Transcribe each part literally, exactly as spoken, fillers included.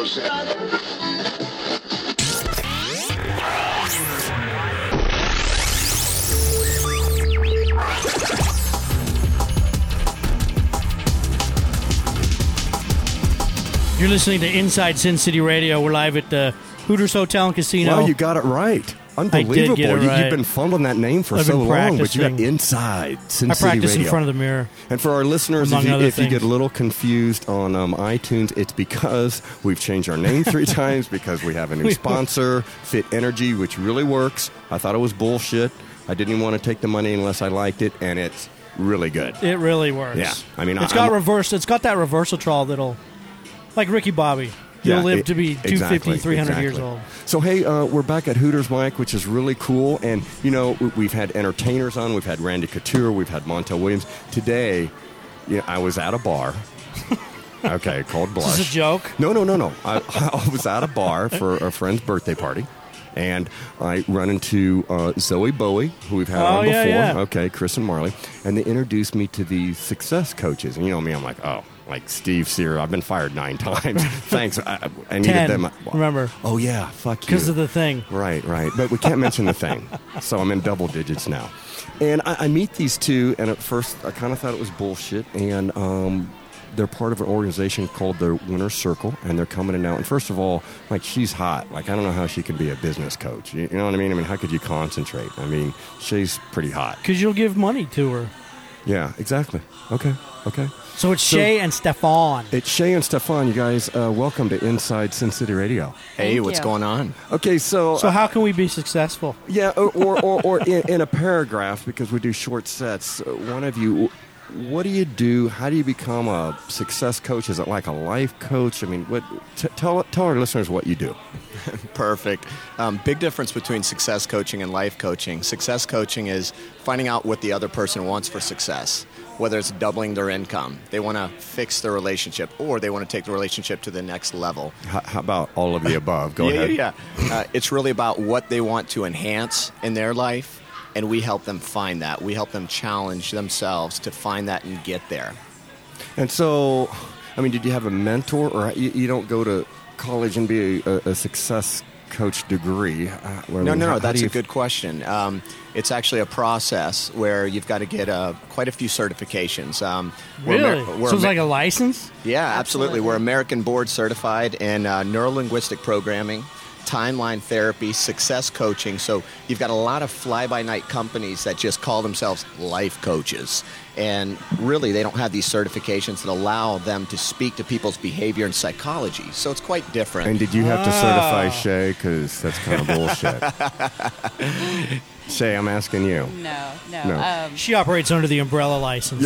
no sense. You're listening to Inside Sin City Radio. We're live at the Hooters Hotel and Casino. Wow, you got it right. Unbelievable. I did get it right. you, you've been fumbling that name for I've so long, but you got Inside Sin City Radio. I practice in front of the mirror. And for our listeners, if, you, if you get a little confused on um, iTunes, it's because we've changed our name three times, because we have a new sponsor, Fit Energy, which really works. I thought it was bullshit. I didn't even want to take the money unless I liked it, and it's really good. It really works. Yeah. I mean, it's I, got reverse. It's got that reversatrol that'll... Like Ricky Bobby. You'll yeah, live it, to be two fifty, exactly, three hundred exactly. years old. So, hey, uh, we're back at Hooters, Mike, which is really cool. And, you know, we've had entertainers on. We've had Randy Couture. We've had Montel Williams. Today, you know, I was at a bar. Okay, cold blush. Is this a joke? No, no, no, no. I, I was at a bar for a friend's birthday party. And I run into uh, Zoe Bowie, who we've had oh, on before. Yeah, yeah. Okay, Chris and Marley. And they introduced me to the success coaches. And you know me, I'm like, oh. Like Steve Sear, I've been fired nine times. Thanks. I, I needed Ten, them. Well, remember? Oh, yeah. Fuck you. Because of the thing. Right, right. But we can't mention the thing. So I'm in double digits now. And I, I meet these two, and at first I kind of thought it was bullshit. And um, they're part of an organization called the Winter Circle, and they're coming in now. And first of all, like, she's hot. Like, I don't know how she can be a business coach. You, you know what I mean? I mean, how could you concentrate? I mean, she's pretty hot. Because you'll give money to her. Yeah, exactly. Okay, okay. So it's so, Shay and Stefan. It's Shay and Stefan, you guys. Uh, welcome to Inside Sin City Radio. Hey, Thank what's you. going on? Okay, so... So uh, how can we be successful? Yeah, or or, or, or in, in a paragraph, because we do short sets, one of you, what do you do? How do you become a success coach? Is it like a life coach? I mean, what? T- tell, tell our listeners what you do. Perfect. Um, big difference between success coaching and life coaching. Success coaching is finding out what the other person wants for success. Whether it's doubling their income, they want to fix their relationship, or they want to take the relationship to the next level. How, how about all of the above? Go yeah, ahead. Yeah, yeah. Uh, it's really about what they want to enhance in their life, and we help them find that. We help them challenge themselves to find that and get there. And so, I mean, did you have a mentor? Or you, you don't go to college and be a, a success coach degree? Uh, no, no, no, how, that's how a good f- question. Um, It's actually a process where you've got to get uh, quite a few certifications. Um, really? We're Amer- we're so it's Amer- like a license? Yeah, absolutely. absolutely. We're American Board Certified in uh, Neuro-Linguistic Programming, Timeline Therapy, Success Coaching. So you've got a lot of fly-by-night companies that just call themselves life coaches. And really, they don't have these certifications that allow them to speak to people's behavior and psychology. So it's quite different. And did you have oh. to certify Shay? Because that's kind of bullshit. Shay, I'm asking you. No, no. no. Um, she operates under the umbrella license.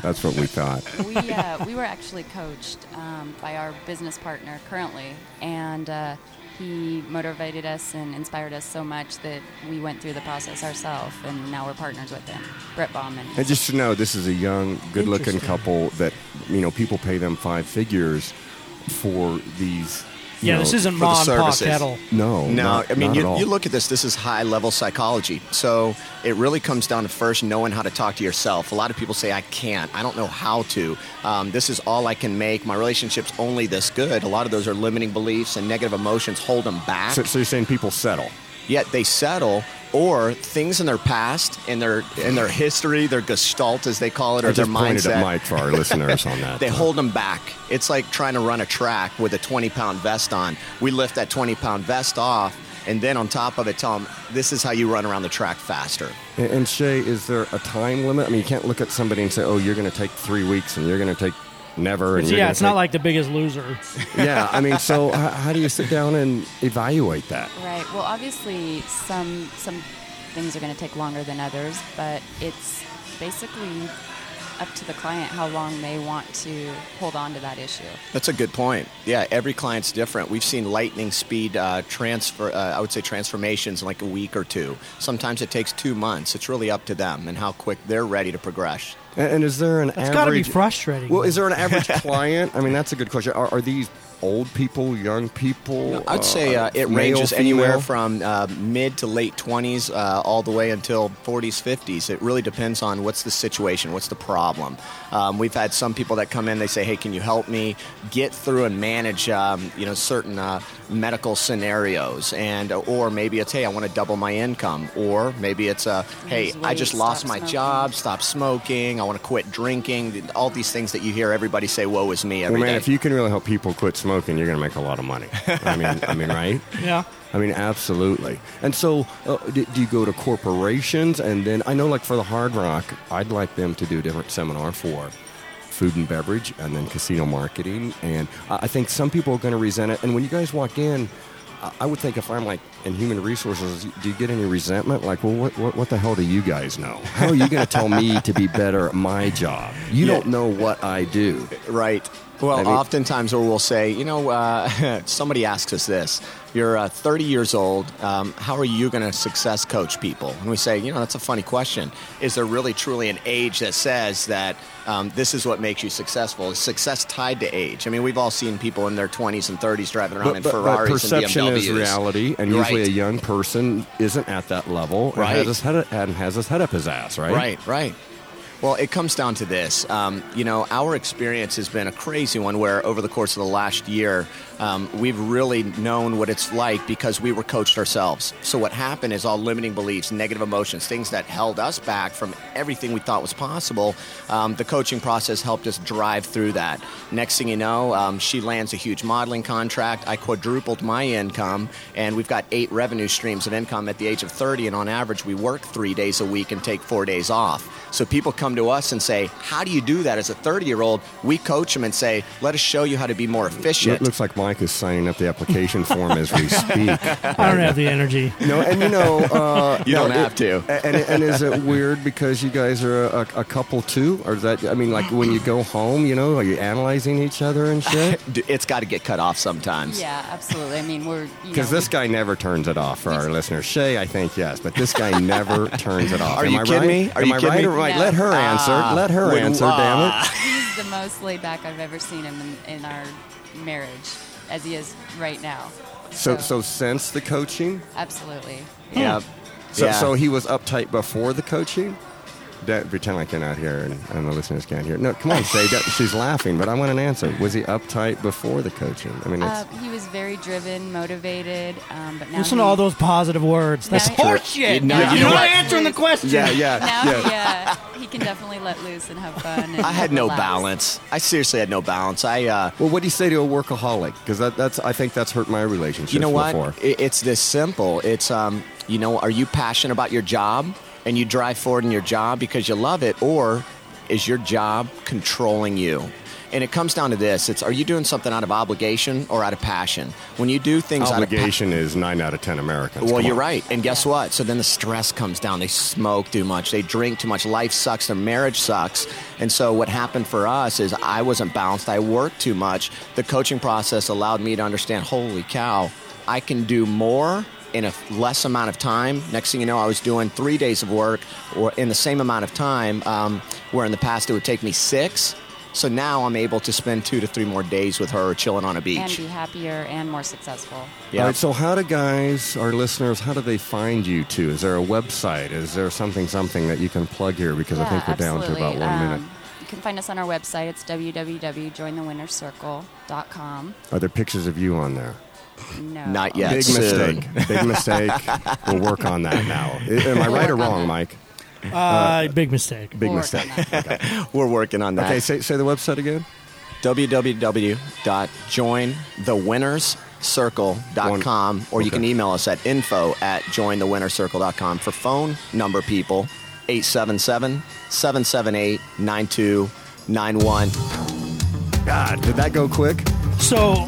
That's what we thought. We uh, we were actually coached um, by our business partner currently, and uh, he motivated us and inspired us so much that we went through the process ourselves, and now we're partners with him, Brett Baum. And, and just to know, this is a young, good-looking couple that, you know, people pay them five figures for these. Yeah, know, this isn't mom and pop kettle. No, no. Not, I mean, you, you look at this. This is high-level psychology. So it really comes down to first knowing how to talk to yourself. A lot of people say, "I can't. I don't know how to. Um, this is all I can make. My relationship's only this good." A lot of those are limiting beliefs, and negative emotions hold them back. So, so you're saying people settle? Yet they settle, or things in their past, in their in their history, their gestalt, as they call it, or their mindset. I just pointed at Mike for our listeners on that. They so. hold them back. It's like trying to run a track with a twenty-pound vest on. We lift that twenty-pound vest off, and then on top of it, tell them, this is how you run around the track faster. And, and Shay, is there a time limit? I mean, you can't look at somebody and say, oh, you're going to take three weeks, and you're going to take... Never. And yeah, it's not take... like The Biggest Loser. Yeah, I mean, so how, how do you sit down and evaluate that? Right. Well, obviously, some some things are going to take longer than others, but it's basically up to the client how long they want to hold on to that issue. That's a good point. Yeah, every client's different. We've seen lightning speed uh, transfer, uh, I would say transformations in like a week or two. Sometimes it takes two months. It's really up to them and how quick they're ready to progress. And is there an that's average... That's got to be frustrating. Well, is there an average client? I mean, that's a good question. Are, are these old people, young people? No, I'd uh, say uh, it ranges female? anywhere from uh, mid to late twenties uh, all the way until forties, fifties. It really depends on what's the situation, what's the problem. Um, we've had some people that come in, they say, hey, can you help me get through and manage um, you know, certain uh, medical scenarios? And or maybe it's, hey, I want to double my income. Or maybe it's, uh, hey, I just lost my smoking. job, stop smoking, I want to quit drinking, all these things that you hear everybody say, woe is me, every well, man, day. If you can really help people quit smoking, you're going to make a lot of money. I mean, I mean, right? Yeah. I mean, absolutely. And so uh, do, do you go to corporations? And then I know, like, for the Hard Rock, I'd like them to do a different seminar for food and beverage and then casino marketing. And I think some people are going to resent it. And when you guys walk in, I would think if I'm like in human resources, do you get any resentment? Like, well, what what, what the hell do you guys know? How are you going to tell me to be better at my job? You yeah. don't know what I do. Right. Well, I mean, oftentimes we'll say, you know, uh, somebody asks us this. You're uh, thirty years old. Um, how are you going to success coach people? And we say, you know, that's a funny question. Is there really truly an age that says that um, this is what makes you successful? Is success tied to age? I mean, we've all seen people in their twenties and thirties driving around but, in but, Ferraris but and B M Ws. Perception is reality, and right. usually a young person isn't at that level right. and, has his head up, and has his head up his ass, right? Right, right. Well, it comes down to this. Um, you know, our experience has been a crazy one where over the course of the last year, um, we've really known what it's like because we were coached ourselves. So what happened is all limiting beliefs, negative emotions, things that held us back from everything we thought was possible. Um, the coaching process helped us drive through that. Next thing you know, um, she lands a huge modeling contract. I quadrupled my income, and we've got eight revenue streams of income at the age of thirty, and on average, we work three days a week and take four days off. So people come to us and say, how do you do that as a thirty-year-old? We coach them and say, let us show you how to be more efficient. It looks like Mike is signing up the application form as we speak. I don't have the energy. No, and you know... Uh, you no, don't have it, to. And, and is it weird because you guys are a, a couple too? Or is that, I mean, like when you go home, you know, are you analyzing each other and shit? It's got to get cut off sometimes. Yeah, absolutely. I mean, we're... Because this guy never turns it off for our listeners. Shay, I think, yes, but this guy never turns it off. Are Am you I kidding right? me? Are Am you I kidding right me? Or right? No. Let her answer. Ah, Let her answer, la. damn it. He's the most laid back I've ever seen him in, in our marriage, as he is right now. So, so, so since the coaching? Absolutely. Yeah. So, yeah. so he was uptight before the coaching? Don't pretend like you're not here and, and the listeners can't hear. No, come on, Shay. She's laughing, but I want an answer. Was he uptight before the coaching? I mean, it's... Uh, he was very driven, motivated, um, but now listen he, to all those positive words. That's horseshit. You're yeah. not answering the question. Yeah, yeah. Now yeah. He, uh, he can definitely let loose and have fun. And I had no relax. balance. I seriously had no balance. I uh, well, what do you say to a workaholic? Because that, that's I think that's hurt my relationship. You know what? Before. It's this simple. It's um, you know, are you passionate about your job? And you drive forward in your job because you love it, or is your job controlling you? And it comes down to this. It's, are you doing something out of obligation or out of passion? When you do things obligation out of... Obligation pa- is nine out of ten Americans. Well, you're right. And guess yeah. what? So then the stress comes down. They smoke too much. They drink too much. Life sucks. Their marriage sucks. And so what happened for us is I wasn't balanced. I worked too much. The coaching process allowed me to understand, holy cow, I can do more in a less amount of time. Next thing you know, I was doing three days of work or in the same amount of time, um, where in the past it would take me six. So now I'm able to spend two to three more days with her chilling on a beach. And be happier and more successful. Yeah. All right, so how do guys, our listeners, how do they find you two? Is there a website? Is there something, something that you can plug here? Because yeah, I think we're absolutely. down to about one um, minute. You can find us on our website. It's w w w dot join the winter circle dot com. Are there pictures of you on there? No. Not yet. Big mistake. Big mistake. We'll work on that now. Am I right or wrong, Mike? Uh, uh, big mistake. Big we'll mistake. Okay. We're working on that. Okay, say, say the website again. w w w dot join the winners circle dot com, or okay. you can email us at info at join the winner circle dot com. For phone number people, eight seven seven, seven seven eight, nine two nine one. God, did that go quick? So...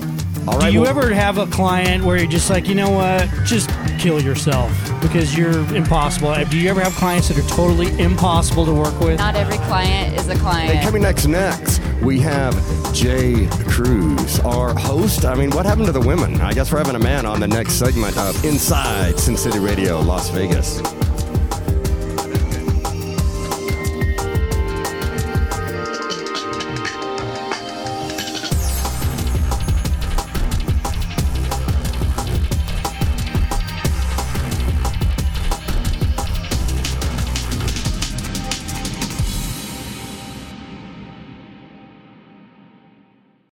All right, do you well, ever have a client where you're just like, you know what, just kill yourself because you're impossible? Do you ever have clients that are totally impossible to work with? Not every client is a client. Hey, coming next, next, we have Jay Cruz, our host. I mean, what happened to the women? I guess we're having a man on the next segment of Inside Sin City Radio Las Vegas.